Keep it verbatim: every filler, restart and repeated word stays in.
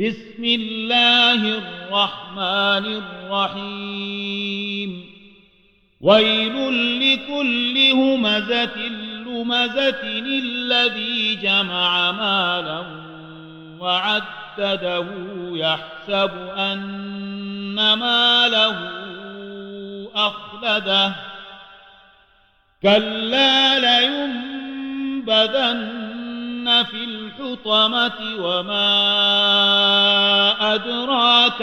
بسم الله الرحمن الرحيم ويل لكل همزة لمزة الذي جمع مالا وعدده يحسب أن ماله أخلده كلا لينبذن في الحطمة وما أدراك